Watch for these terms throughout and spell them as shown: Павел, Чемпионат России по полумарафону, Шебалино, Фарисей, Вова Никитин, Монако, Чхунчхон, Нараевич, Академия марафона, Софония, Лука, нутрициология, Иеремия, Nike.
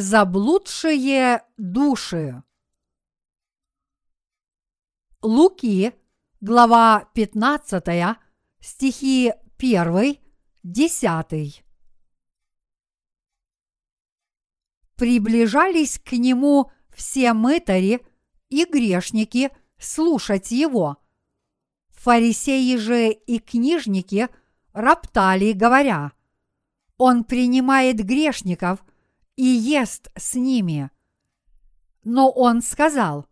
заблудшие души. Луки, глава 15, стихи 1, 10. Приближались к нему все мытари и грешники слушать его. Фарисеи же и книжники роптали, говоря: «Он принимает грешников и ест с ними». Но он сказал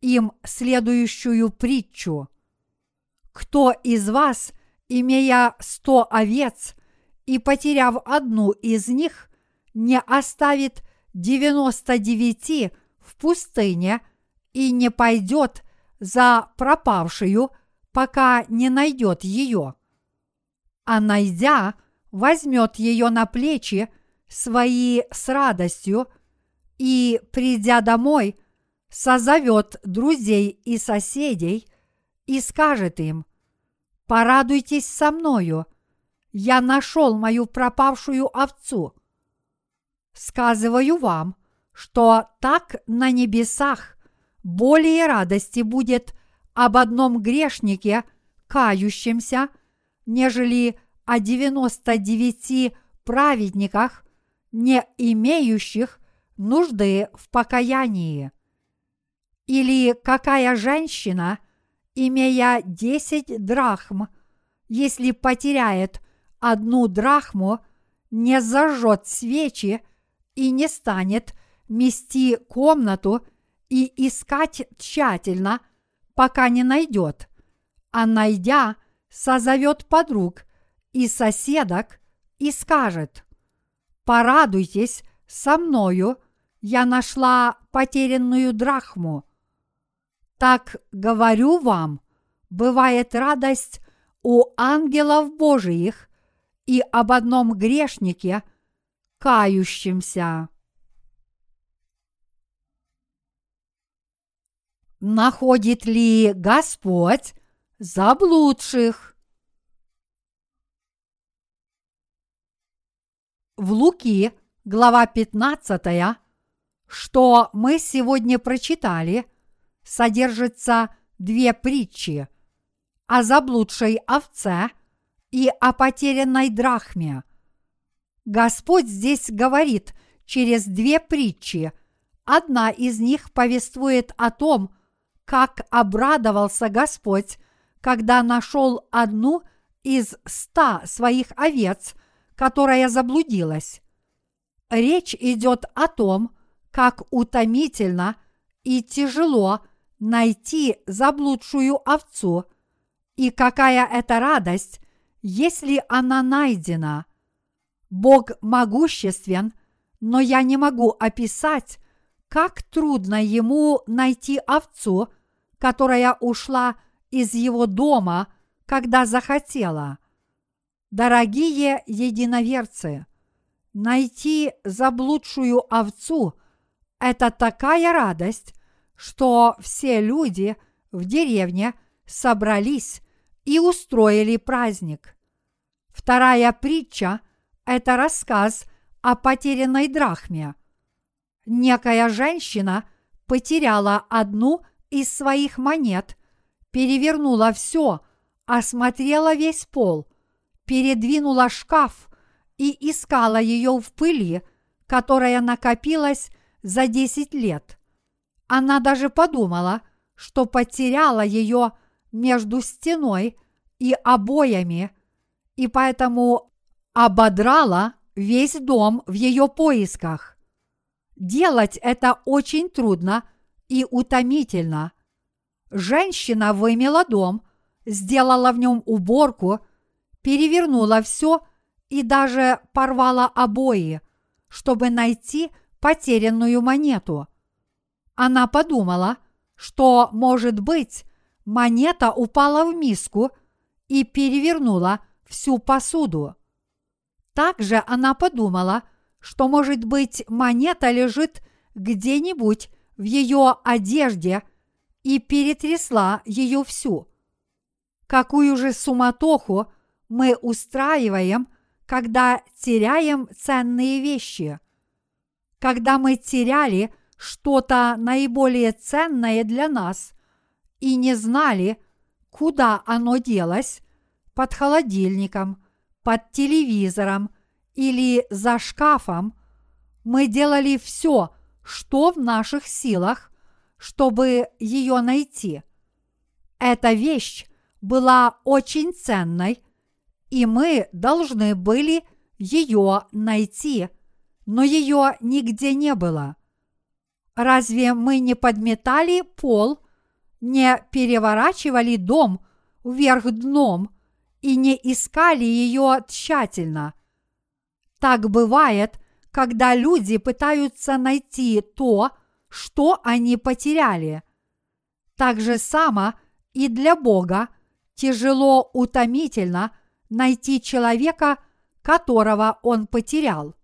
им следующую притчу: «Кто из вас, имея 100 овец и потеряв одну из них, не оставит 99 в пустыне и не пойдет за пропавшую, пока не найдет ее? А найдя, возьмет ее на плечи свои с радостью и, придя домой, созовет друзей и соседей и скажет им: «Порадуйтесь со мною, я нашел мою пропавшую овцу». Сказываю вам, что так на небесах более радости будет об одном грешнике, кающемся, нежели о 99 праведниках, не имеющих нужды в покаянии. Или какая женщина, имея 10 драхм, если потеряет 1 драхму, не зажжет свечи и не станет мести комнату и искать тщательно, пока не найдет, а найдя, созовет подруг и соседок и скажет: «Порадуйтесь со мною, я нашла потерянную драхму». Так говорю вам, бывает радость у ангелов Божиих и об одном грешнике, кающимся. Находит ли Господь заблудших? В Луки, глава 15, что мы сегодня прочитали, содержится 2 притчи о заблудшей овце и о потерянной драхме. Господь здесь говорит через 2 притчи. Одна из них повествует о том, как обрадовался Господь, когда нашел 1 из 100 своих овец, которая заблудилась. Речь идет о том, как утомительно и тяжело найти заблудшую овцу, и какая это радость, если она найдена. Бог могуществен, но я не могу описать, как трудно ему найти овцу, которая ушла из его дома, когда захотела. Дорогие единоверцы, найти заблудшую овцу – это такая радость, что все люди в деревне собрались и устроили праздник. 2-я притча – это рассказ о потерянной драхме. Некая женщина потеряла 1 из своих монет, перевернула все, осмотрела весь пол, передвинула шкаф и искала ее в пыли, которая накопилась за 10 лет. Она даже подумала, что потеряла ее между стеной и обоями, и поэтому ободрала весь дом в ее поисках. Делать это очень трудно и утомительно. Женщина вымела дом, сделала в нем уборку, перевернула все и даже порвала обои, чтобы найти потерянную монету. Она подумала, что, может быть, монета упала в миску, и перевернула всю посуду. Также она подумала, что, может быть, монета лежит где-нибудь в ее одежде, и перетрясла ее всю. Какую же суматоху мы устраиваем, когда теряем ценные вещи? когда мы теряли что-то наиболее ценное для нас и не знали, куда оно делось, под холодильником, под телевизором или за шкафом, мы делали все, что в наших силах, чтобы ее найти. Эта вещь была очень ценной, и мы должны были ее найти, но ее нигде не было. Разве мы не подметали пол, не переворачивали дом вверх дном и не искали ее тщательно? Так бывает, когда люди пытаются найти то, что они потеряли. Так же само и для Бога тяжело, утомительно найти человека, которого он потерял.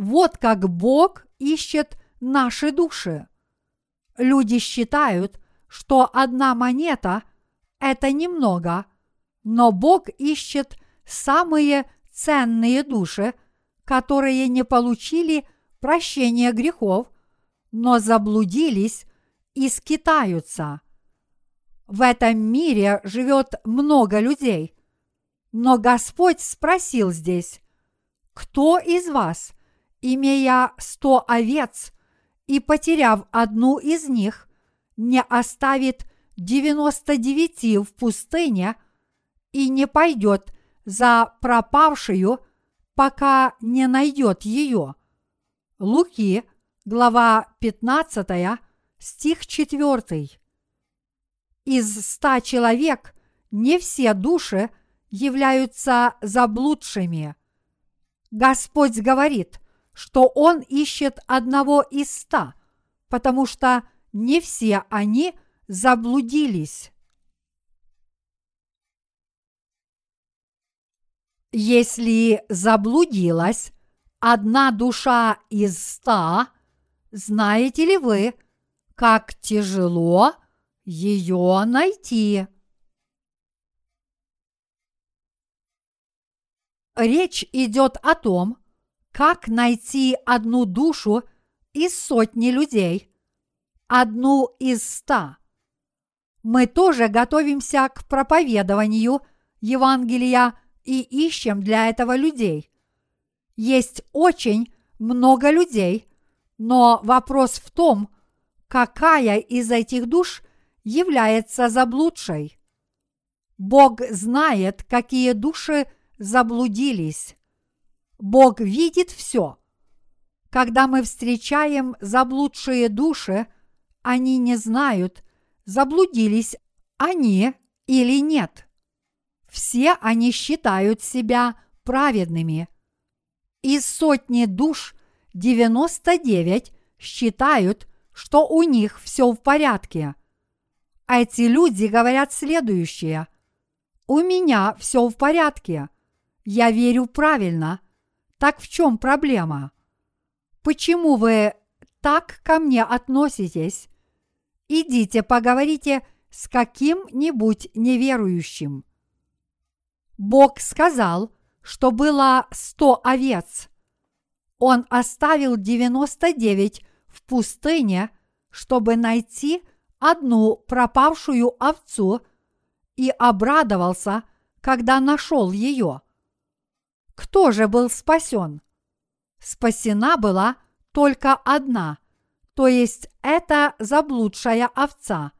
Вот как Бог ищет наши души. Люди считают, что одна монета – это немного, но Бог ищет самые ценные души, которые не получили прощения грехов, но заблудились и скитаются. В этом мире живет много людей, но Господь спросил здесь: кто из вас, имея 100 овец и потеряв одну из них, не оставит 99 в пустыне и не пойдет за пропавшую, пока не найдет ее? Луки, глава 15, стих 4. Из 100 человек не все души являются заблудшими. Господь говорит, что Он ищет 1 из 100, потому что не все они заблудились. Если заблудилась 1 душа из 100, знаете ли вы, как тяжело ее найти? Речь идет о том, как найти 1 душу из 100 людей, 1 из 100. Мы тоже готовимся к проповедованию Евангелия и ищем для этого людей. Есть очень много людей, но вопрос в том, какая из этих душ является заблудшей. Бог знает, какие души заблудились. Бог видит все. Когда мы встречаем заблудшие души, они не знают, заблудились они или нет. Все они считают себя праведными. Из 100 душ 99 считают, что у них все в порядке. Эти люди говорят следующее: «У меня все в порядке. Я верю правильно. Так в чем проблема? Почему вы так ко мне относитесь? Идите поговорите с каким-нибудь неверующим». Бог сказал, что было 100 овец. Он оставил 99 в пустыне, чтобы найти 1 пропавшую овцу, и обрадовался, когда нашел ее. Кто же был спасен? Спасена была только 1, то есть это заблудшая овца,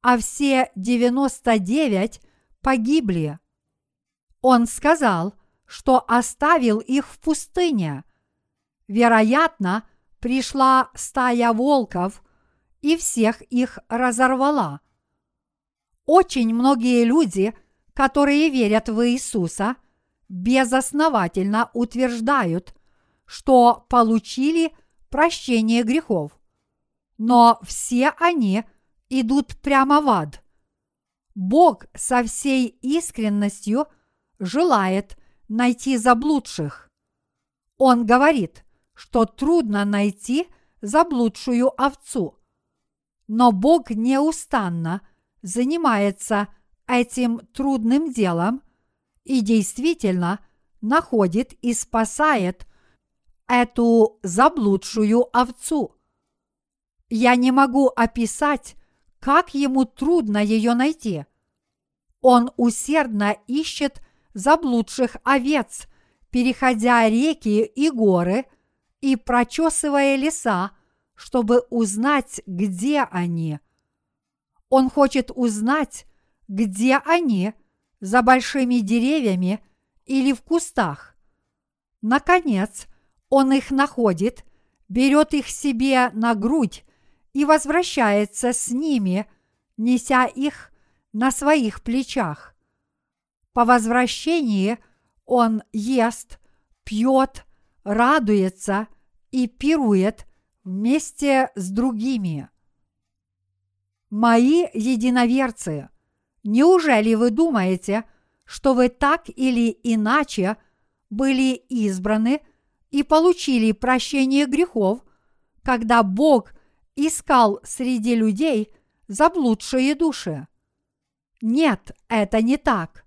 а все 99 погибли. Он сказал, что оставил их в пустыне. Вероятно, пришла стая волков и всех их разорвала. Очень многие люди, которые верят в Иисуса, безосновательно утверждают, что получили прощение грехов. Но все они идут прямо в ад. Бог со всей искренностью желает найти заблудших. Он говорит, что трудно найти заблудшую овцу. Но Бог неустанно занимается этим трудным делом и действительно находит и спасает эту заблудшую овцу. Я не могу описать, как ему трудно ее найти. Он усердно ищет заблудших овец, переходя реки и горы и прочесывая леса, чтобы узнать, где они. Он хочет узнать, где они, за большими деревьями или в кустах. Наконец, он их находит, берет их себе на грудь и возвращается с ними, неся их на своих плечах. По возвращении он ест, пьет, радуется и пирует вместе с другими. Мои единоверцы, неужели вы думаете, что вы так или иначе были избраны и получили прощение грехов, когда Бог искал среди людей заблудшие души? Нет, это не так.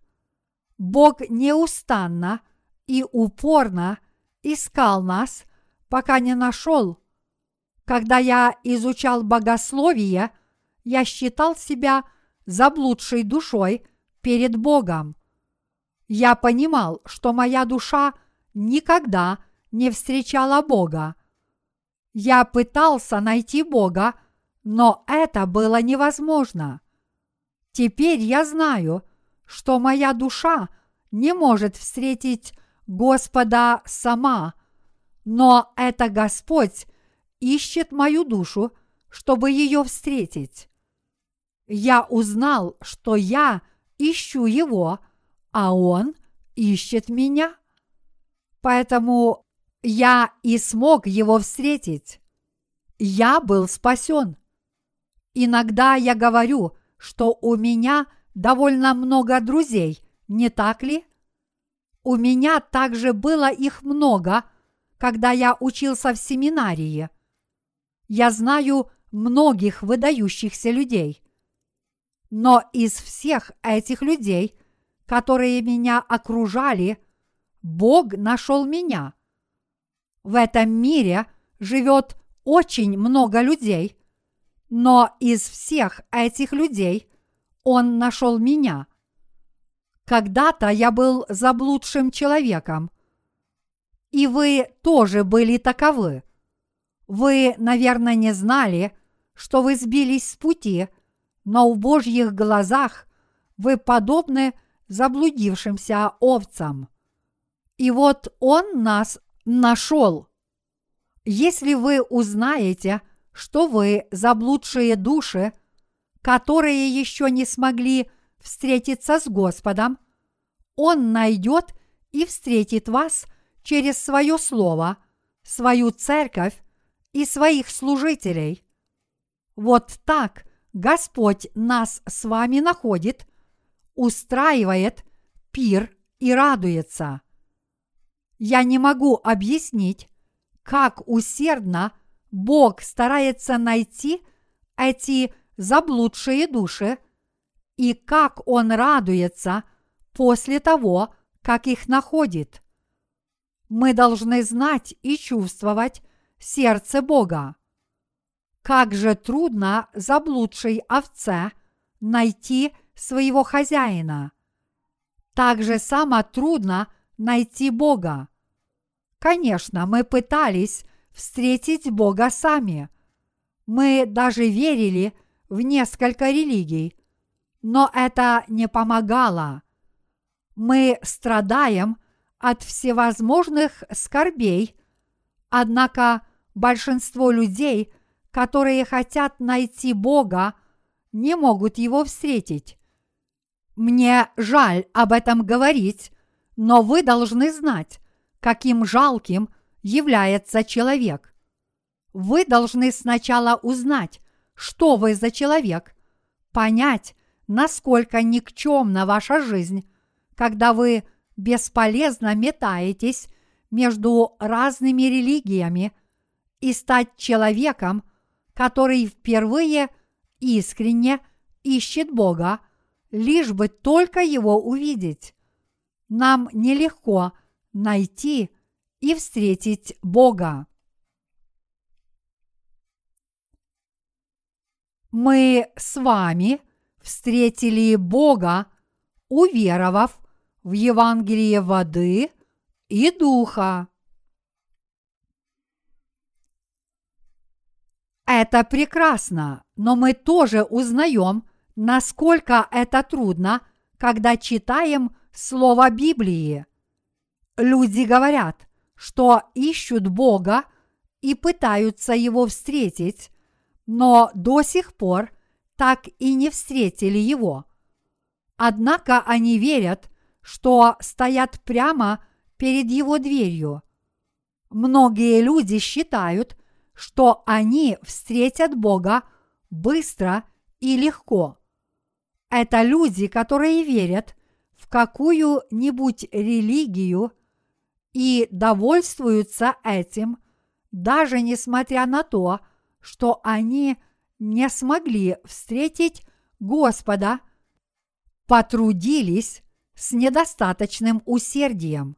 Бог неустанно и упорно искал нас, пока не нашел. Когда я изучал богословие, я считал себя заблудшей душой перед Богом. Я понимал, что моя душа никогда не встречала Бога. Я пытался найти Бога, но это было невозможно. Теперь я знаю, что моя душа не может встретить Господа сама, но это Господь ищет мою душу, чтобы ее встретить. Я узнал, что я ищу Его, а Он ищет меня. Поэтому я и смог Его встретить. Я был спасен. Иногда я говорю, что у меня довольно много друзей, не так ли? У меня также было их много, когда я учился в семинарии. Я знаю многих выдающихся людей. Но из всех этих людей, которые меня окружали, Бог нашел меня. В этом мире живет очень много людей, но из всех этих людей Он нашел меня. Когда-то я был заблудшим человеком, и вы тоже были таковы. Вы, наверное, не знали, что вы сбились с пути, но в Божьих глазах вы подобны заблудившимся овцам. И вот Он нас нашел. Если вы узнаете, что вы заблудшие души, которые еще не смогли встретиться с Господом, Он найдет и встретит вас через свое слово, свою церковь и своих служителей. Вот так Господь нас с вами находит, устраивает пир и радуется. Я не могу объяснить, как усердно Бог старается найти эти заблудшие души и как Он радуется после того, как их находит. Мы должны знать и чувствовать сердце Бога. Как же трудно заблудшей овце найти своего хозяина. Так же само трудно найти Бога. Конечно, мы пытались встретить Бога сами. Мы даже верили в несколько религий, но это не помогало. Мы страдаем от всевозможных скорбей, однако большинство людей, которые хотят найти Бога, не могут Его встретить. Мне жаль об этом говорить, но вы должны знать, каким жалким является человек. Вы должны сначала узнать, что вы за человек, понять, насколько никчемна ваша жизнь, когда вы бесполезно метаетесь между разными религиями, и стать человеком, который впервые искренне ищет Бога, лишь бы только Его увидеть. Нам нелегко найти и встретить Бога. Мы с вами встретили Бога, уверовав в Евангелие воды и духа. Это прекрасно, но мы тоже узнаем, насколько это трудно, когда читаем слово Библии. Люди говорят, что ищут Бога и пытаются Его встретить, но до сих пор так и не встретили Его. Однако они верят, что стоят прямо перед Его дверью. Многие люди считают, что они встретят Бога быстро и легко. Это люди, которые верят в какую-нибудь религию и довольствуются этим, даже несмотря на то, что они не смогли встретить Господа, потрудились с недостаточным усердием.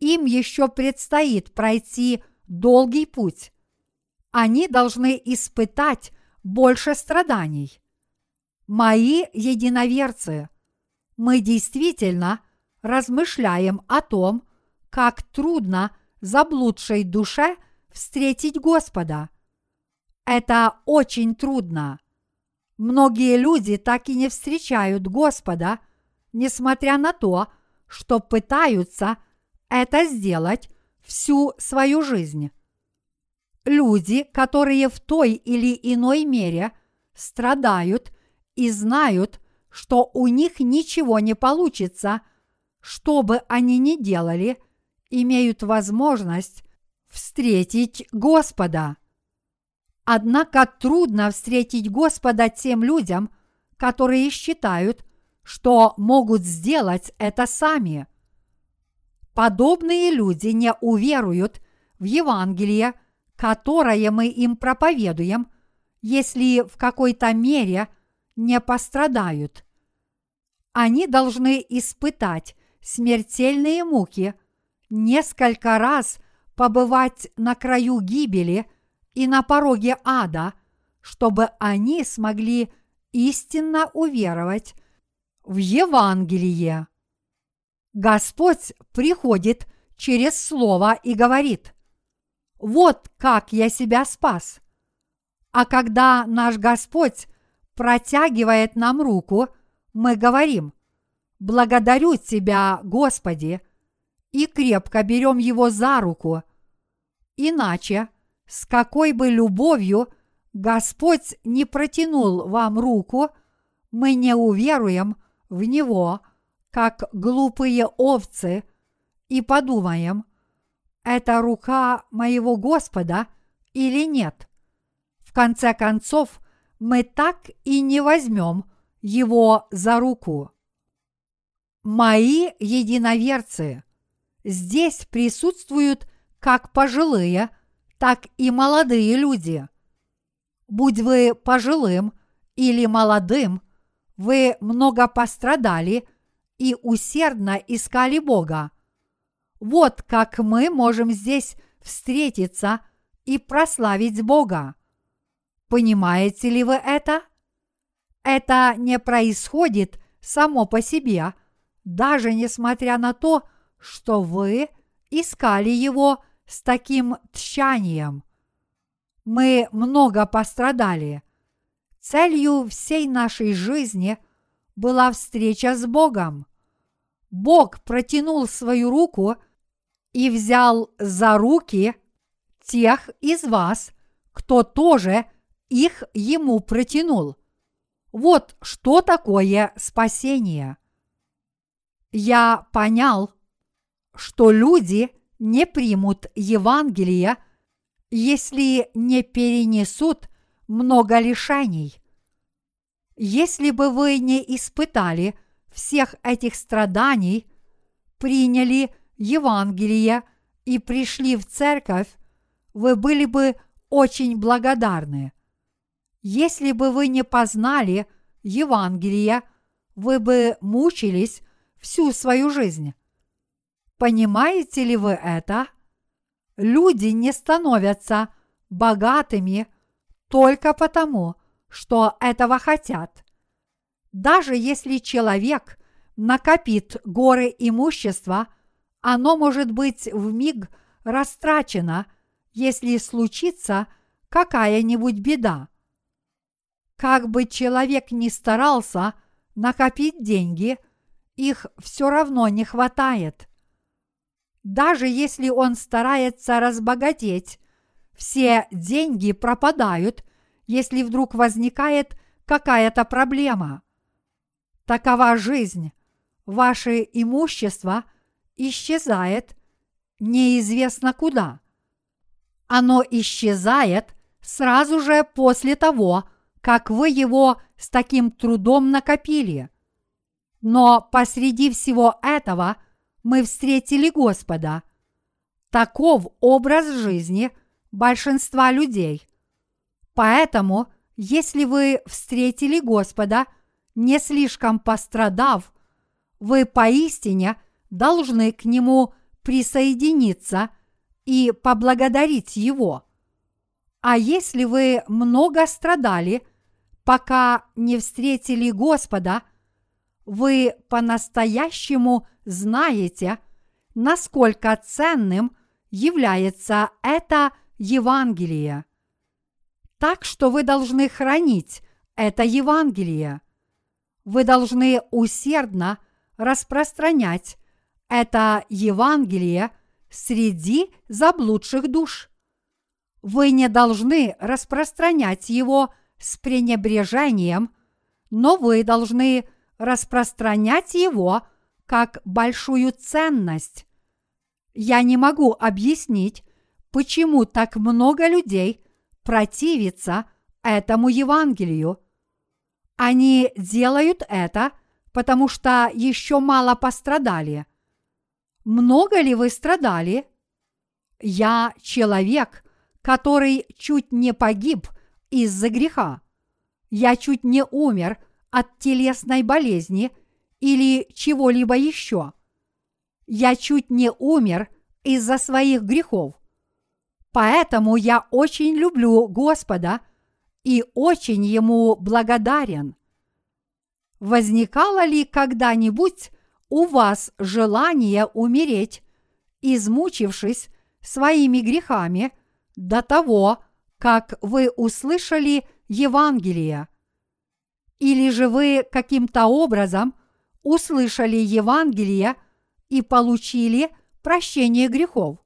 Им еще предстоит пройти долгий путь. Они должны испытать больше страданий. Мои единоверцы, мы действительно размышляем о том, как трудно заблудшей душе встретить Господа. Это очень трудно. Многие люди так и не встречают Господа, несмотря на то, что пытаются это сделать всю свою жизнь. Люди, которые в той или иной мере страдают и знают, что у них ничего не получится, что бы они ни делали, имеют возможность встретить Господа. Однако трудно встретить Господа тем людям, которые считают, что могут сделать это сами. Подобные люди не уверуют в Евангелие, которое мы им проповедуем, если в какой-то мере не пострадают. Они должны испытать смертельные муки, несколько раз побывать на краю гибели и на пороге ада, чтобы они смогли истинно уверовать в Евангелие. Господь приходит через Слово и говорит: «Вот как я себя спас». А когда наш Господь протягивает нам руку, мы говорим: «Благодарю Тебя, Господи», и крепко берем Его за руку. Иначе, с какой бы любовью Господь не протянул вам руку, мы не уверуем в Него, как глупые овцы, и подумаем: это рука моего Господа или нет. В конце концов, мы так и не возьмем Его за руку. Мои единоверцы, здесь присутствуют как пожилые, так и молодые люди. Будь вы пожилым или молодым, вы много пострадали и усердно искали Бога. Вот как мы можем здесь встретиться и прославить Бога. Понимаете ли вы это? Это не происходит само по себе, даже несмотря на то, что вы искали Его с таким тщанием. Мы много пострадали. Целью всей нашей жизни была встреча с Богом. Бог протянул свою руку и взял за руки тех из вас, кто тоже их Ему протянул. Вот что такое спасение. Я понял, что люди не примут Евангелие, если не перенесут много лишений. Если бы вы не испытали всех этих страданий, приняли Евангелие и пришли в церковь, вы были бы очень благодарны. Если бы вы не познали Евангелие, вы бы мучились всю свою жизнь. Понимаете ли вы это? Люди не становятся богатыми только потому, что этого хотят. Даже если человек накопит горы имущества, оно может быть вмиг растрачено, если случится какая-нибудь беда. Как бы человек ни старался накопить деньги, их все равно не хватает. Даже если он старается разбогатеть, все деньги пропадают, если вдруг возникает какая-то проблема. Такова жизнь. Ваше имущество исчезает неизвестно куда. Оно исчезает сразу же после того, как вы его с таким трудом накопили. Но посреди всего этого мы встретили Господа. Таков образ жизни большинства людей. Поэтому, если вы встретили Господа, не слишком пострадав, вы поистине должны к Нему присоединиться и поблагодарить Его. А если вы много страдали, пока не встретили Господа, вы по-настоящему знаете, насколько ценным является это Евангелие. Так что вы должны хранить это Евангелие. Вы должны усердно распространять это Евангелие среди заблудших душ. Вы не должны распространять его с пренебрежением, но вы должны распространять его как большую ценность. Я не могу объяснить, почему так много людей противится этому Евангелию. Они делают это, потому что еще мало пострадали. Много ли вы страдали? Я человек, который чуть не погиб из-за греха. Я чуть не умер от телесной болезни или чего-либо еще. Я чуть не умер из-за своих грехов. Поэтому я очень люблю Господа и очень Ему благодарен. Возникало ли когда-нибудь у вас желание умереть, измучившись своими грехами до того, как вы услышали Евангелие? Или же вы каким-то образом услышали Евангелие и получили прощение грехов?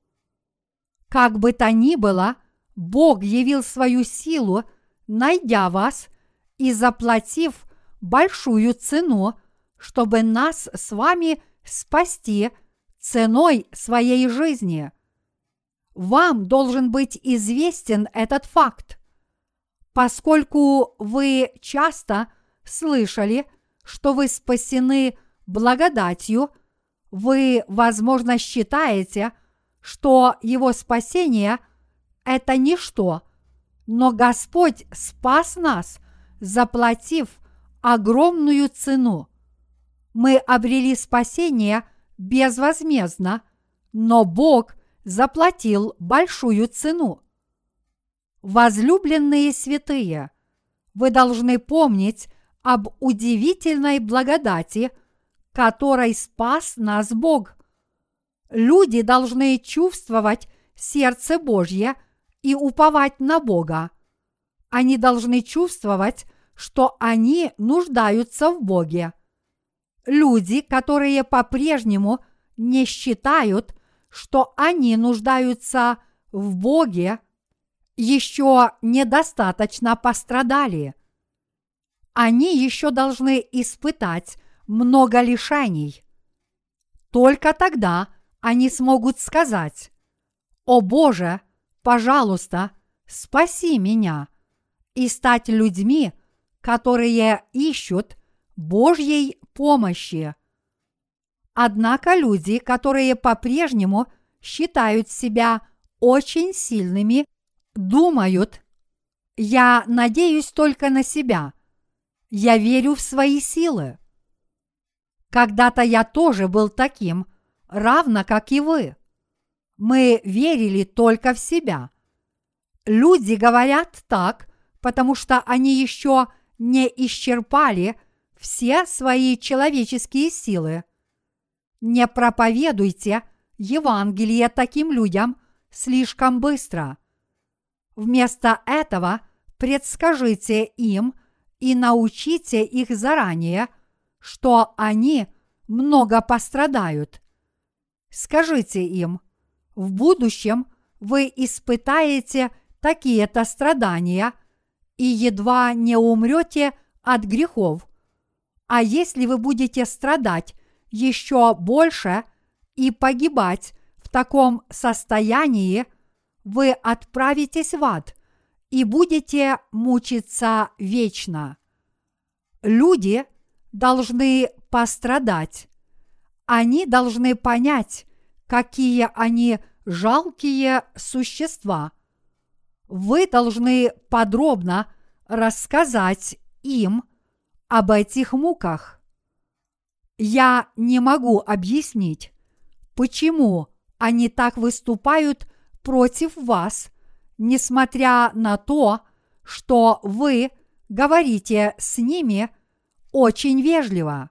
Как бы то ни было, Бог явил свою силу, найдя вас и заплатив большую цену, чтобы нас с вами спасти ценой своей жизни. Вам должен быть известен этот факт. Поскольку вы часто слышали, что вы спасены благодатью, вы, возможно, считаете, что его спасение – это ничто, но Господь спас нас, заплатив огромную цену. Мы обрели спасение безвозмездно, но Бог заплатил большую цену. Возлюбленные святые, вы должны помнить об удивительной благодати, которой спас нас Бог. Люди должны чувствовать сердце Божье и уповать на Бога. Они должны чувствовать, что они нуждаются в Боге. Люди, которые по-прежнему не считают, что они нуждаются в Боге, еще недостаточно пострадали. Они еще должны испытать много лишений. Только тогда они смогут сказать: «О Боже, пожалуйста, спаси меня», и стать людьми, которые ищут Божьей помощи. Однако люди, которые по-прежнему считают себя очень сильными, думают: «Я надеюсь только на себя. Я верю в свои силы». Когда-то я тоже был таким, равно как и вы. Мы верили только в себя. Люди говорят так, потому что они еще не исчерпали все свои человеческие силы. Не проповедуйте Евангелие таким людям слишком быстро. Вместо этого предскажите им и научите их заранее, что они много пострадают. Скажите им: в будущем вы испытаете такие-то страдания и едва не умрете от грехов. А если вы будете страдать еще больше и погибать в таком состоянии, вы отправитесь в ад и будете мучиться вечно. Люди должны пострадать. Они должны понять, какие они жалкие существа. Вы должны подробно рассказать им об этих муках. Я не могу объяснить, почему они так выступают против вас, несмотря на то, что вы говорите с ними очень вежливо.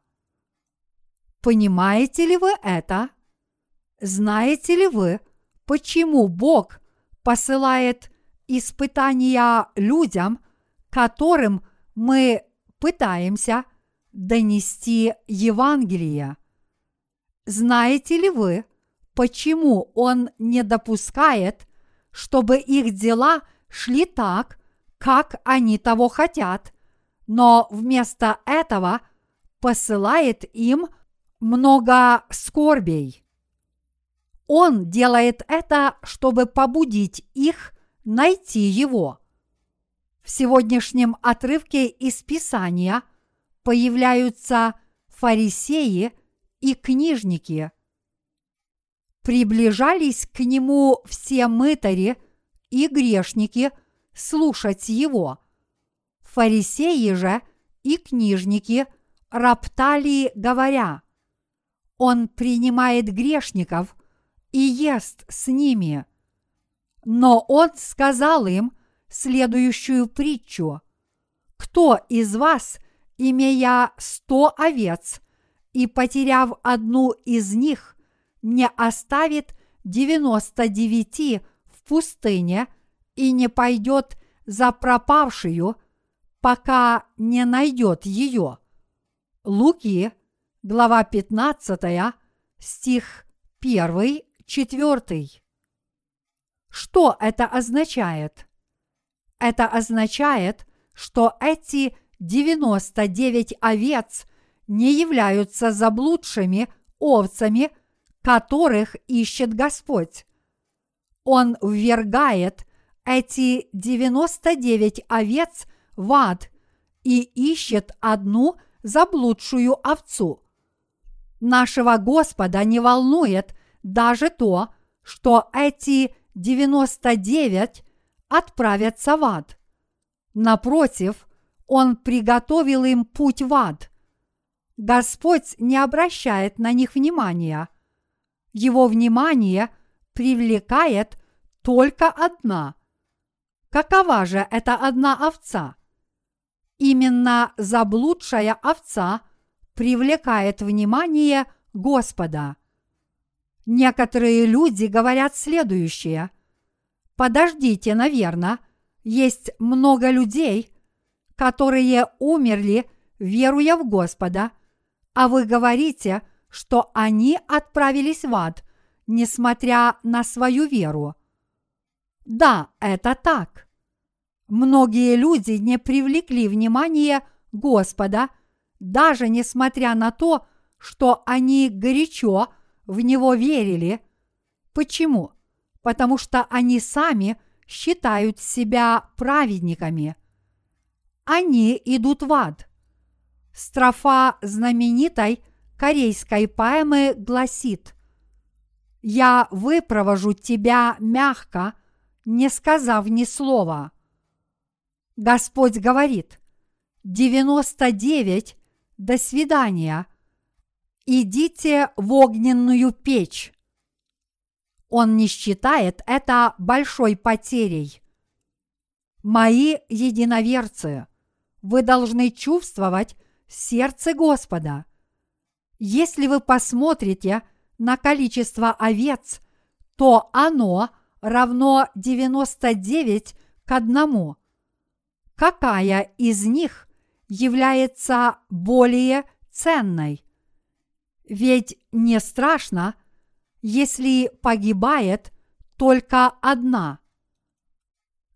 Понимаете ли вы это? Знаете ли вы, почему Бог посылает испытания людям, которым мы пытаемся донести Евангелие? Знаете ли вы, почему Он не допускает, чтобы их дела шли так, как они того хотят, но вместо этого посылает им много скорбей? Он делает это, чтобы побудить их найти Его. В сегодняшнем отрывке из Писания появляются фарисеи и книжники. Приближались к нему все мытари и грешники слушать его. Фарисеи же и книжники роптали, говоря: «Он принимает грешников и ест с ними». Но он сказал им следующую притчу: «Кто из вас, имея 100 овец и потеряв одну из них, не оставит 99 в пустыне и не пойдет за пропавшую, пока не найдет ее?» Луки, глава 15, стих 1, 4. Что это означает? Это означает, что эти 99 овец не являются заблудшими овцами, которых ищет Господь. Он ввергает эти 99 овец в ад и ищет одну заблудшую овцу. Нашего Господа не волнует даже то, что эти 99 отправятся в ад. Напротив, Он приготовил им путь в ад. Господь не обращает на них внимания. Его внимание привлекает только одна. Какова же эта одна овца? Именно заблудшая овца привлекает внимание Господа. Некоторые люди говорят следующее: «Подождите, наверное, есть много людей, которые умерли, веруя в Господа, а вы говорите, что они отправились в ад, несмотря на свою веру». Да, это так. Многие люди не привлекли внимание Господа, даже несмотря на то, что они горячо в Него верили. Почему? Потому что они сами считают себя праведниками. Они идут в ад. Строфа знаменитой корейской поэмы гласит: «Я выпровожу тебя мягко, не сказав ни слова». Господь говорит: 99 до свидания, «Идите в огненную печь». Он не считает это большой потерей. Мои единоверцы, вы должны чувствовать сердце Господа. Если вы посмотрите на количество овец, то оно равно 99 к 1. Какая из них является более ценной? Ведь не страшно, если погибает только одна.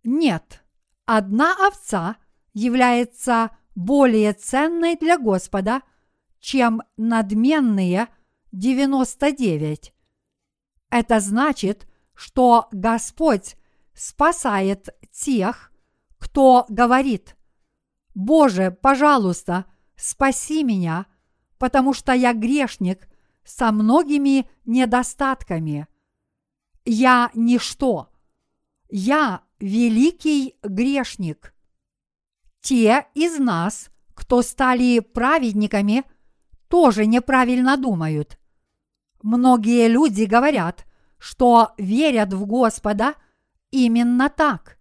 Нет, одна овца является более ценной для Господа, чем надменные 99. Это значит, что Господь спасает тех, кто говорит: «Боже, пожалуйста, спаси меня, потому что я грешник со многими недостатками. Я ничто. Я великий грешник». Те из нас, кто стали праведниками, тоже неправильно думают. Многие люди говорят, что верят в Господа именно так.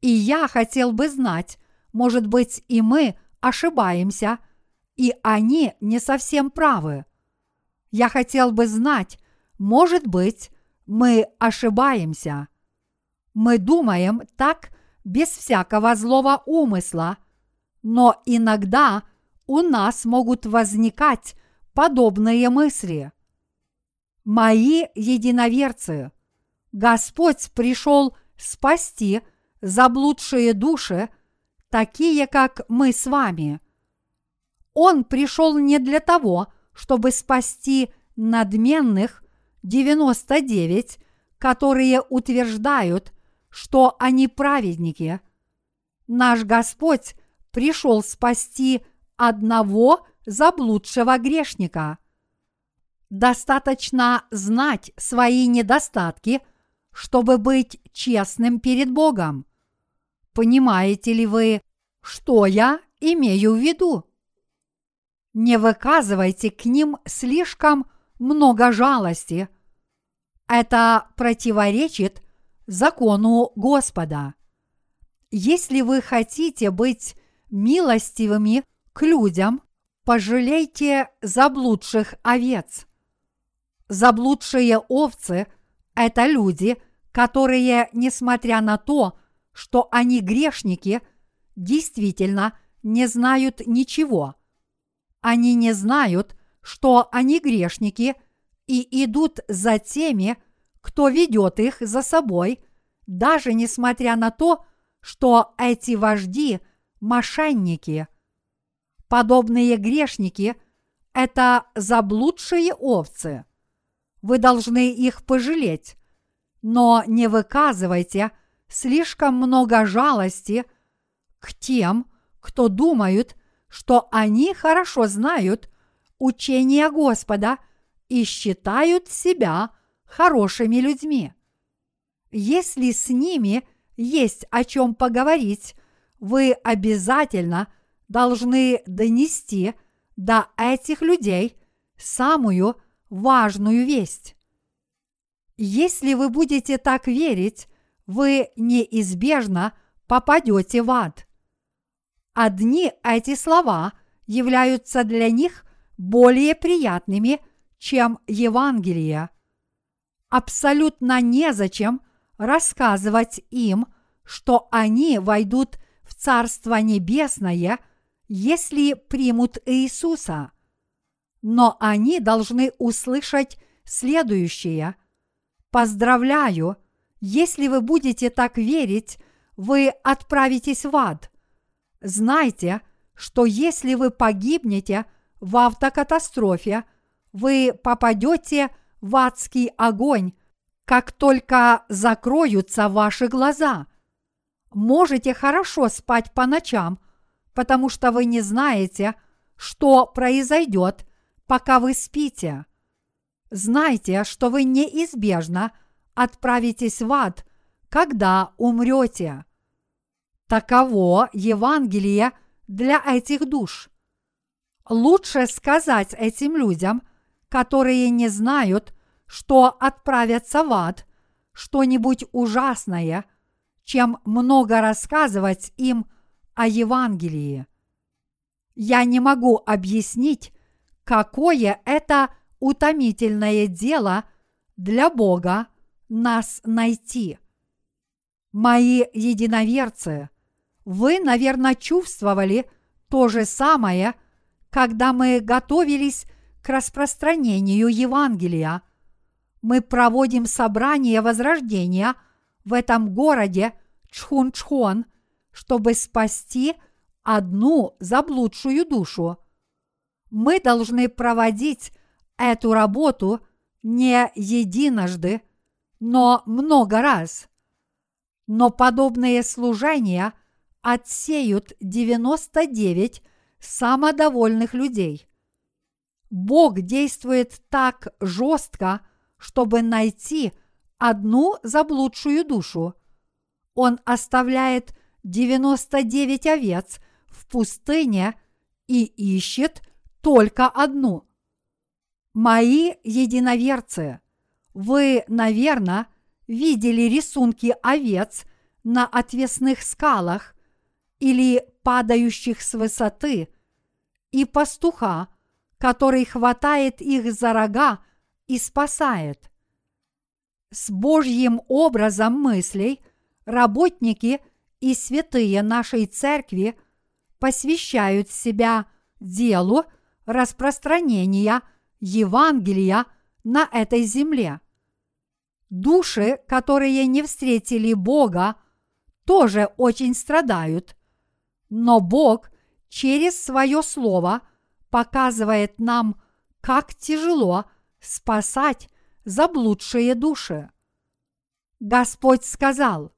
И я хотел бы знать, может быть, и мы ошибаемся, и они не совсем правы. Я хотел бы знать, может быть, мы ошибаемся. Мы думаем так без всякого злого умысла, но иногда у нас могут возникать подобные мысли. Мои единоверцы, Господь пришел спасти заблудшие души, такие как мы с вами. Он пришел не для того, чтобы спасти надменных 99, которые утверждают, что они праведники. Наш Господь пришел спасти одного заблудшего грешника. Достаточно знать свои недостатки, чтобы быть честным перед Богом. Понимаете ли вы, что я имею в виду? Не выказывайте к ним слишком много жалости. Это противоречит закону Господа. Если вы хотите быть милостивыми к людям, пожалейте заблудших овец. Заблудшие овцы – это люди, которые, несмотря на то, что они грешники, действительно не знают ничего. Они не знают, что они грешники, и идут за теми, кто ведет их за собой, даже несмотря на то, что эти вожди – мошенники. Подобные грешники – это заблудшие овцы. Вы должны их пожалеть, но не выказывайте слишком много жалости к тем, кто думают, что они хорошо знают учение Господа и считают себя хорошими людьми. Если с ними есть о чем поговорить, вы обязательно должны донести до этих людей самую важную весть. Если вы будете так верить, вы неизбежно попадете в ад. Одни эти слова являются для них более приятными, чем Евангелие. Абсолютно незачем рассказывать им, что они войдут в Царство Небесное, если примут Иисуса. Но они должны услышать следующее: «Поздравляю, если вы будете так верить, вы отправитесь в ад. Знайте, что если вы погибнете в автокатастрофе, вы попадете в адский огонь, как только закроются ваши глаза. Можете хорошо спать по ночам, потому что вы не знаете, что произойдет, пока вы спите. Знайте, что вы неизбежно отправитесь в ад, когда умрете». Таково Евангелие для этих душ. лучше сказать этим людям, которые не знают, что отправятся в ад, что-нибудь ужасное, чем много рассказывать им о Евангелии. Я не могу объяснить, какое это утомительное дело для Бога нас найти. Мои единоверцы, вы, наверное, чувствовали то же самое, когда мы готовились к распространению Евангелия. Мы проводим собрание возрождения в этом городе Чхунчхон, чтобы спасти одну заблудшую душу. Мы должны проводить эту работу не единожды, но много раз. Но подобные служения отсеют 99 самодовольных людей. Бог действует так жестко, чтобы найти одну заблудшую душу. Он оставляет 99 овец в пустыне и ищет только одну. Мои единоверцы, вы, наверное, видели рисунки овец на отвесных скалах или падающих с высоты, и пастуха, который хватает их за рога и спасает. С Божьим образом мыслей работники и святые нашей церкви посвящают себя делу распространения Евангелия на этой земле. Души, которые не встретили Бога, тоже очень страдают, но Бог через свое слово показывает нам, как тяжело спасать заблудшие души. Господь сказал: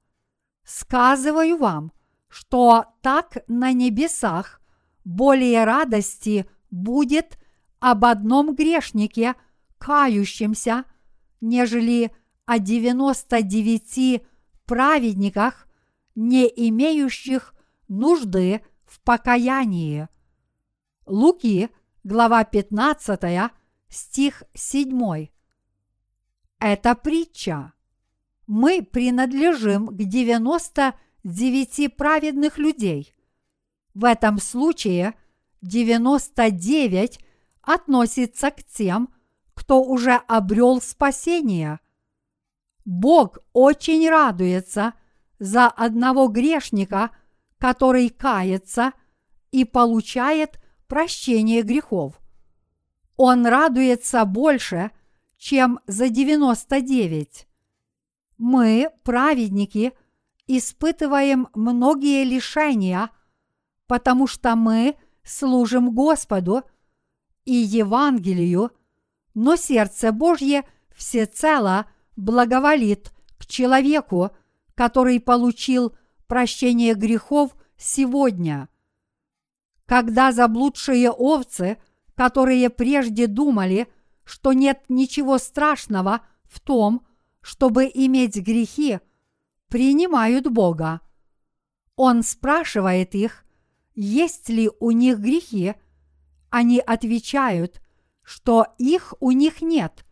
«Сказываю вам, что так на небесах более радости будет об одном грешнике, кающемся, нежели о 99 праведниках, не имеющих нужды в покаянии». Луки, глава 15, стих 7. Это притча. Мы принадлежим к 99 праведных людей. В этом случае 99 относится к тем, кто уже обрел спасение. Бог очень радуется за одного грешника, который кается и получает прощение грехов. Он радуется больше, чем за 99. Мы, праведники, испытываем многие лишения, потому что мы служим Господу и Евангелию, но сердце Божье всецело благоволит к человеку, который получил прощение грехов сегодня. Когда заблудшие овцы, которые прежде думали, что нет ничего страшного в том, чтобы иметь грехи, принимают Бога, Он спрашивает их, есть ли у них грехи. Они отвечают, что их у них нет,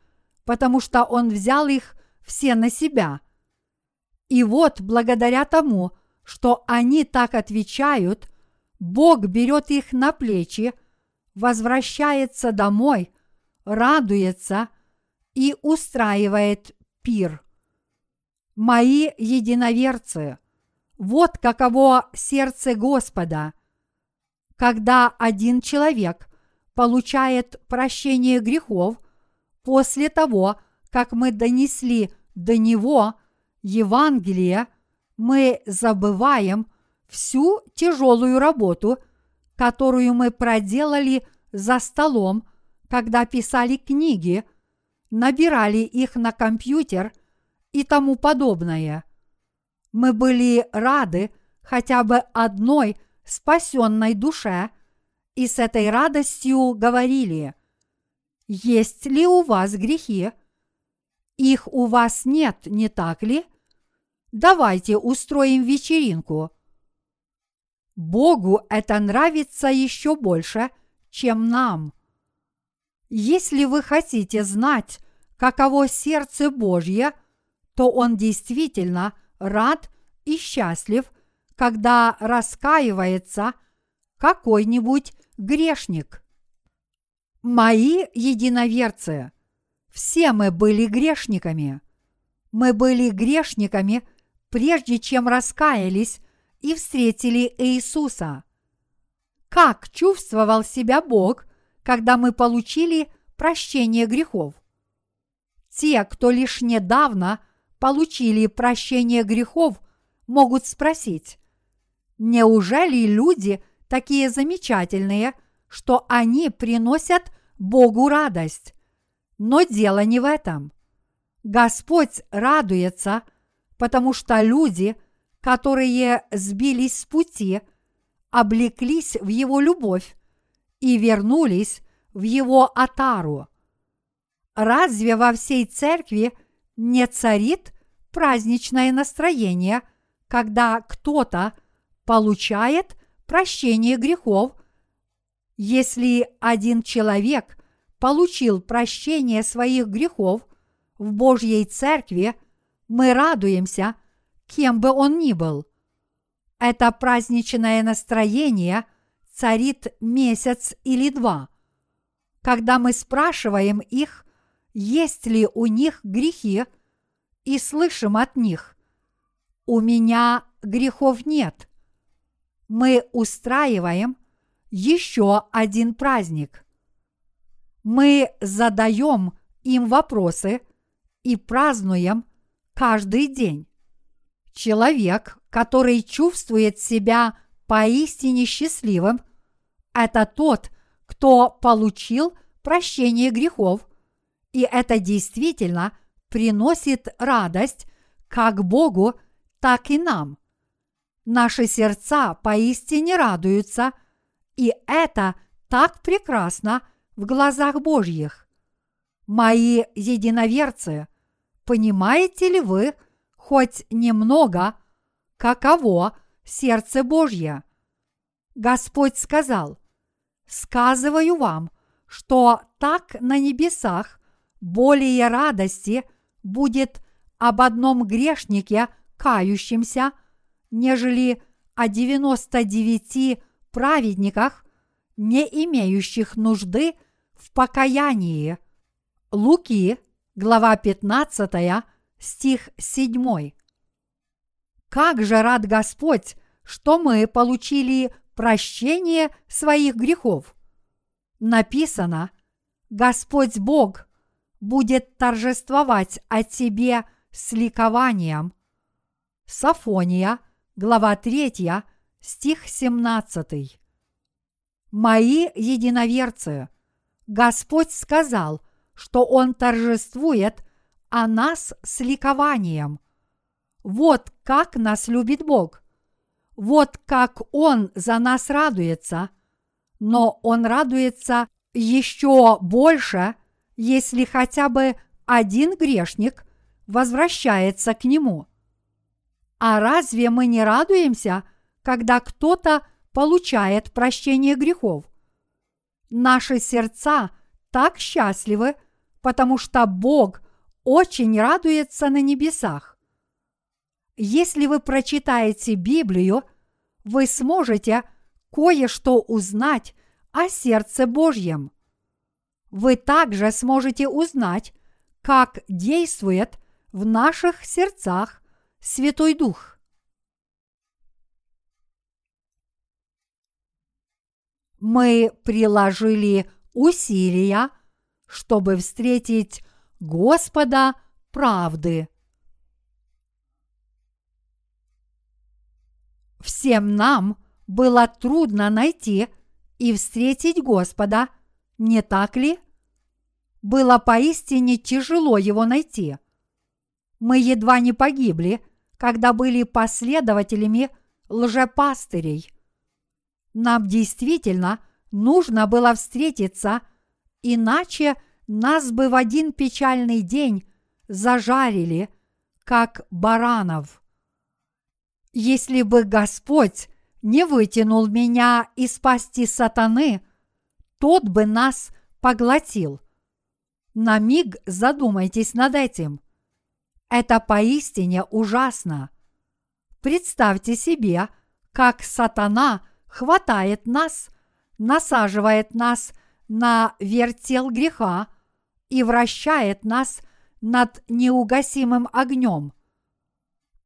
потому что Он взял их все на себя. И вот благодаря тому, что они так отвечают, Бог берет их на плечи, возвращается домой, радуется и устраивает пир. Мои единоверцы, вот каково сердце Господа. Когда один человек получает прощение грехов, после того, как мы донесли до него Евангелие, мы забываем всю тяжелую работу, которую мы проделали за столом, когда писали книги, набирали их на компьютер и тому подобное. Мы были рады хотя бы одной спасенной душе и с этой радостью говорили: «Есть ли у вас грехи? Их у вас нет, не так ли? Давайте устроим вечеринку». Богу это нравится еще больше, чем нам. Если вы хотите знать, каково сердце Божье, то Он действительно рад и счастлив, когда раскаивается какой-нибудь грешник. Мои единоверцы, все мы были грешниками. Мы были грешниками, прежде чем раскаялись и встретили Иисуса. Как чувствовал себя Бог, когда мы получили прощение грехов? Те, кто лишь недавно получили прощение грехов, могут спросить: неужели люди такие замечательные, что они приносят Богу радость? Но дело не в этом. Господь радуется, потому что люди, которые сбились с пути, облеклись в Его любовь и вернулись в Его отару. Разве во всей церкви не царит праздничное настроение, когда кто-то получает прощение грехов? Если один человек получил прощение своих грехов в Божьей церкви, мы радуемся, кем бы он ни был. Это праздничное настроение царит месяц или два. Когда мы спрашиваем их, есть ли у них грехи, и слышим от них: «У меня грехов нет», мы устраиваем еще один праздник. Мы задаем им вопросы и празднуем каждый день. Человек, который чувствует себя поистине счастливым, это тот, кто получил прощение грехов, и это действительно приносит радость как Богу, так и нам. Наши сердца поистине радуются, и это так прекрасно в глазах Божьих. Мои единоверцы, понимаете ли вы хоть немного, каково сердце Божье? Господь сказал: «Сказываю вам, что так на небесах более радости будет об одном грешнике, кающемся, нежели о 99 праведниках, не имеющих нужды в покаянии». Луки, глава 15, стих 7. Как же рад Господь, что мы получили прощение своих грехов! Написано: «Господь Бог будет торжествовать о тебе с ликованием». Софония, глава 3, стих 17. Мои единоверцы, Господь сказал, что Он торжествует о нас с ликованием. Вот как нас любит Бог! Вот как Он за нас радуется! Но Он радуется еще больше, если хотя бы один грешник возвращается к Нему. А разве мы не радуемся, когда кто-то получает прощение грехов? Наши сердца так счастливы, потому что Бог очень радуется на небесах. Если вы прочитаете Библию, вы сможете кое-что узнать о сердце Божьем. Вы также сможете узнать, как действует в наших сердцах Святой Дух. Мы приложили усилия, чтобы встретить Господа правды. Всем нам было трудно найти и встретить Господа, не так ли? Было поистине тяжело Его найти. Мы едва не погибли, когда были последователями лжепастырей. Нам действительно нужно было встретиться, иначе нас бы в один печальный день зажарили, как баранов. Если бы Господь не вытянул меня из пасти сатаны, тот бы нас поглотил. На миг задумайтесь над этим. Это поистине ужасно. Представьте себе, как сатана хватает нас, насаживает нас на вертел греха и вращает нас над неугасимым огнем.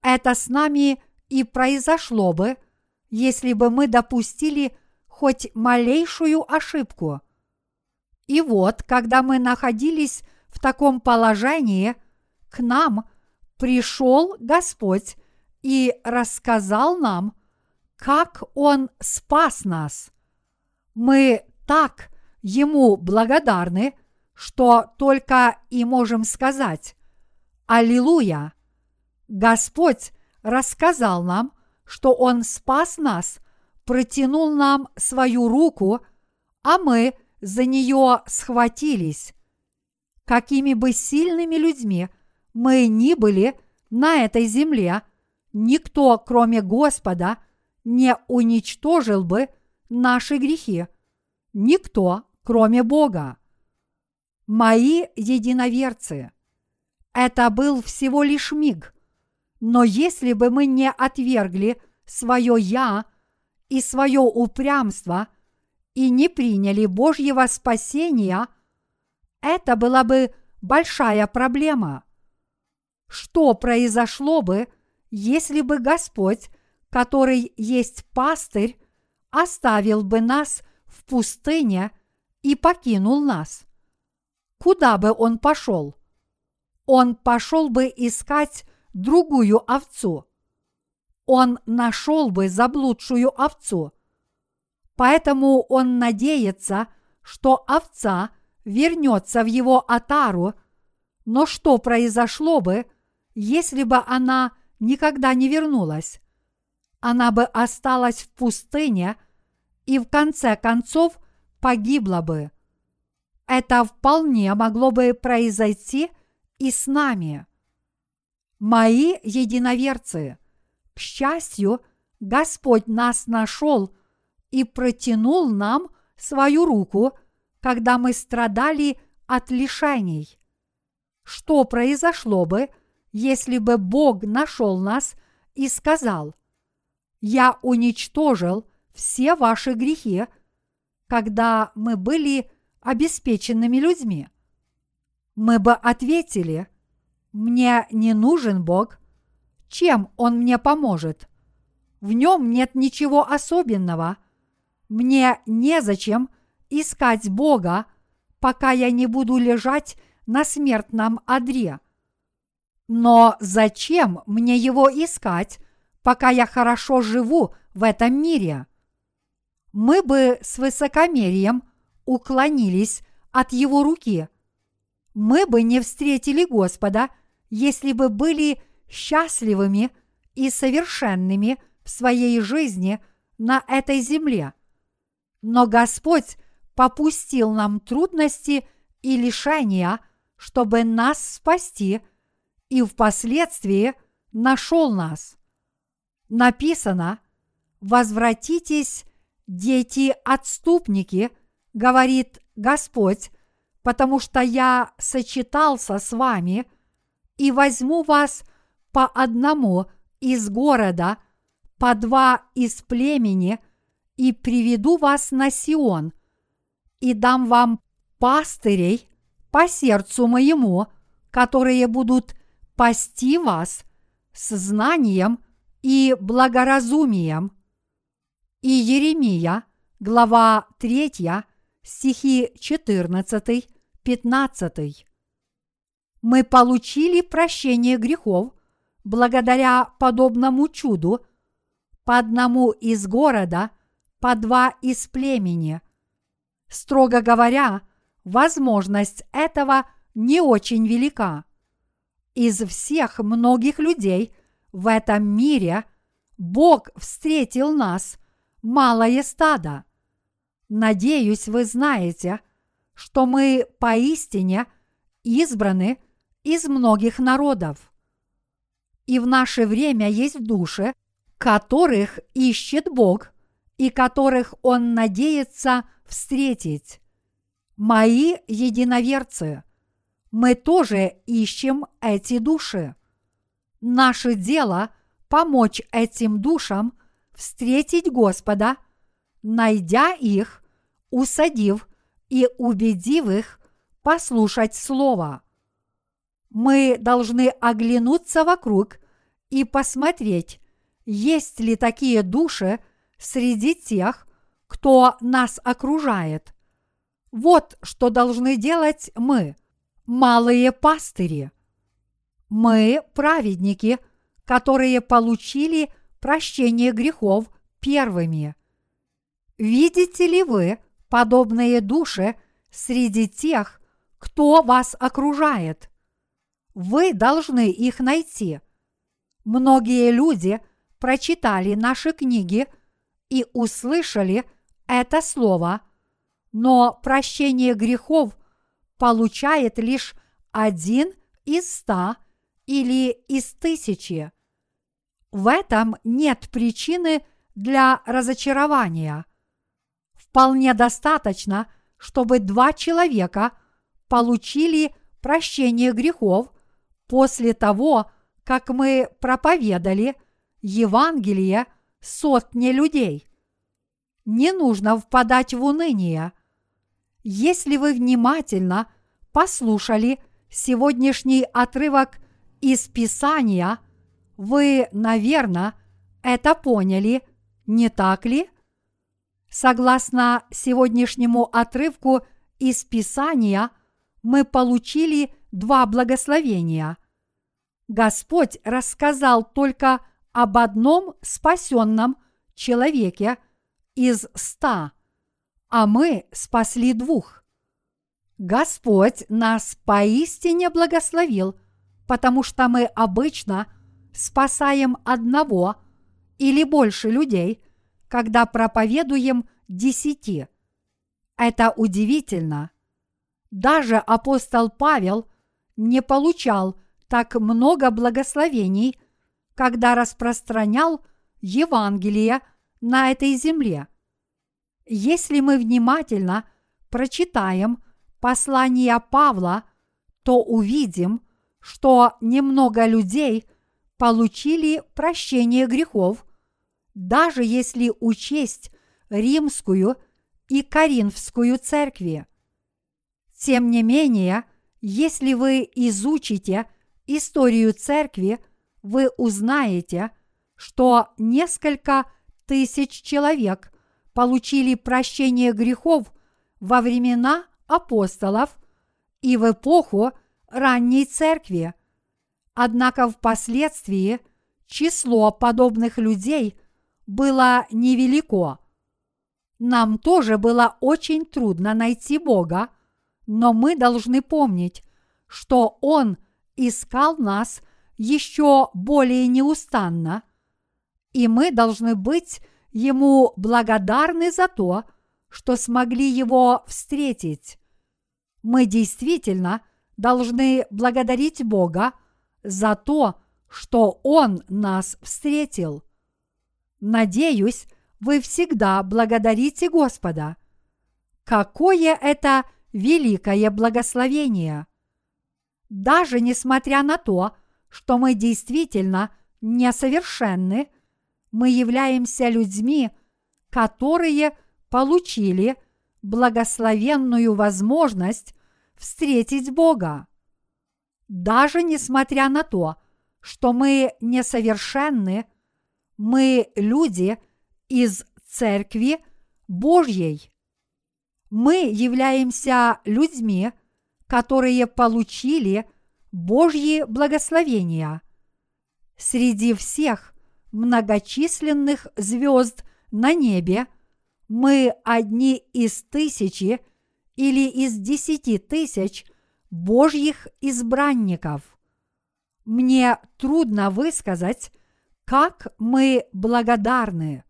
Это с нами и произошло бы, если бы мы допустили хоть малейшую ошибку. И вот, когда мы находились в таком положении, к нам пришел Господь и рассказал нам, как Он спас нас. Мы так Ему благодарны, что только и можем сказать: «Аллилуйя!» Господь рассказал нам, что Он спас нас, протянул нам свою руку, а мы за нее схватились. Какими бы сильными людьми мы ни были на этой земле, никто, кроме Господа, не уничтожил бы наши грехи. Никто, кроме Бога. Мои единоверцы, это был всего лишь миг, но если бы мы не отвергли свое «я» и свое упрямство и не приняли Божьего спасения, это была бы большая проблема. Что произошло бы, если бы Господь, который есть пастырь, оставил бы нас в пустыне и покинул нас? Куда бы Он пошел? Он пошел бы искать другую овцу. Он нашел бы заблудшую овцу. Поэтому он надеется, что овца вернется в его отару, но что произошло бы, если бы она никогда не вернулась? Она бы осталась в пустыне и в конце концов погибла бы. Это вполне могло бы произойти и с нами. Мои единоверцы, к счастью, Господь нас нашел и протянул нам свою руку, когда мы страдали от лишений. Что произошло бы, если бы Бог нашел нас и сказал: «Я уничтожил все ваши грехи», когда мы были обеспеченными людьми? Мы бы ответили: «Мне не нужен Бог. Чем Он мне поможет? В Нем нет ничего особенного. Мне незачем искать Бога, пока я не буду лежать на смертном одре. Но зачем мне Его искать, пока я хорошо живу в этом мире?» Мы бы с высокомерием уклонились от Его руки. Мы бы не встретили Господа, если бы были счастливыми и совершенными в своей жизни на этой земле. Но Господь попустил нам трудности и лишения, чтобы нас спасти, и впоследствии нашел нас. Написано: «Возвратитесь, дети-отступники, говорит Господь, потому что я сочетался с вами и возьму вас по одному из города, по два из племени, и приведу вас на Сион, и дам вам пастырей по сердцу моему, которые будут пасти вас с знанием и благоразумием». Иеремия, глава 3, стихи 14-15. Мы получили прощение грехов благодаря подобному чуду: по одному из города, по два из племени. Строго говоря, возможность этого не очень велика. Из всех многих людей в этом мире Бог встретил нас, малое стадо. Надеюсь, вы знаете, что мы поистине избраны из многих народов. И в наше время есть души, которых ищет Бог и которых Он надеется встретить. мои единоверцы, мы тоже ищем эти души. Наше дело помочь этим душам встретить Господа, найдя их, усадив и убедив их послушать Слово. Мы должны оглянуться вокруг и посмотреть, есть ли такие души среди тех, кто нас окружает. Вот что должны делать мы, малые пастыри. Мы праведники, которые получили прощение грехов первыми. Видите ли вы подобные души среди тех, кто вас окружает? Вы должны их найти. Многие люди прочитали наши книги и услышали это слово, но прощение грехов получает лишь 1 из 100 или из 1000. В этом нет причины для разочарования. Вполне достаточно, чтобы 2 человека получили прощение грехов после того, как мы проповедали Евангелие сотне людей. Не нужно впадать в уныние. Если вы внимательно послушали сегодняшний отрывок из Писания, вы, наверное, это поняли, не так ли? Согласно сегодняшнему отрывку из Писания, мы получили 2 благословения. Господь рассказал только об одном спасенном человеке из 100, а мы спасли 2. Господь нас поистине благословил, потому что мы обычно спасаем 1 или больше людей, когда проповедуем 10. Это удивительно. Даже апостол Павел не получал так много благословений, когда распространял Евангелие на этой земле. Если мы внимательно прочитаем послание Павла, то увидим, что немного людей получили прощение грехов, даже если учесть римскую и коринфскую церкви. Тем не менее, если вы изучите историю церкви, вы узнаете, что несколько тысяч человек получили прощение грехов во времена апостолов и в эпоху ранней церкви. Однако впоследствии число подобных людей было невелико. Нам тоже было очень трудно найти Бога, но мы должны помнить, что Он искал нас еще более неустанно, и мы должны быть Ему благодарны за то, что смогли Его встретить. Мы действительно должны благодарить Бога за то, что Он нас встретил. Надеюсь, вы всегда благодарите Господа. Какое это великое благословение! Даже несмотря на то, что мы действительно несовершенны, мы являемся людьми, которые получили благословенную возможность встретить Бога. Даже несмотря на то, что мы несовершенны, мы люди из Церкви Божьей. Мы являемся людьми, которые получили Божьи благословения. Среди всех многочисленных звезд на небе мы одни из 1000 или из 10 тысяч Божьих избранников. Мне трудно высказать, как мы благодарны.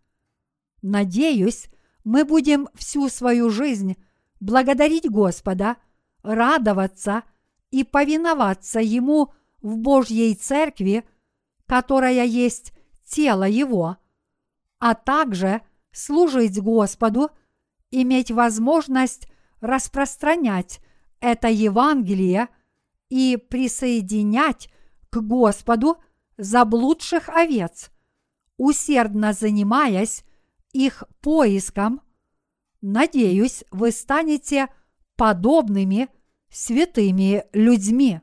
Надеюсь, мы будем всю свою жизнь благодарить Господа, радоваться и повиноваться Ему в Божьей Церкви, которая есть тело Его, а также служить Господу, иметь возможность распространять это Евангелие и присоединять к Господу заблудших овец, усердно занимаясь их поиском. Надеюсь, вы станете подобными святыми людьми.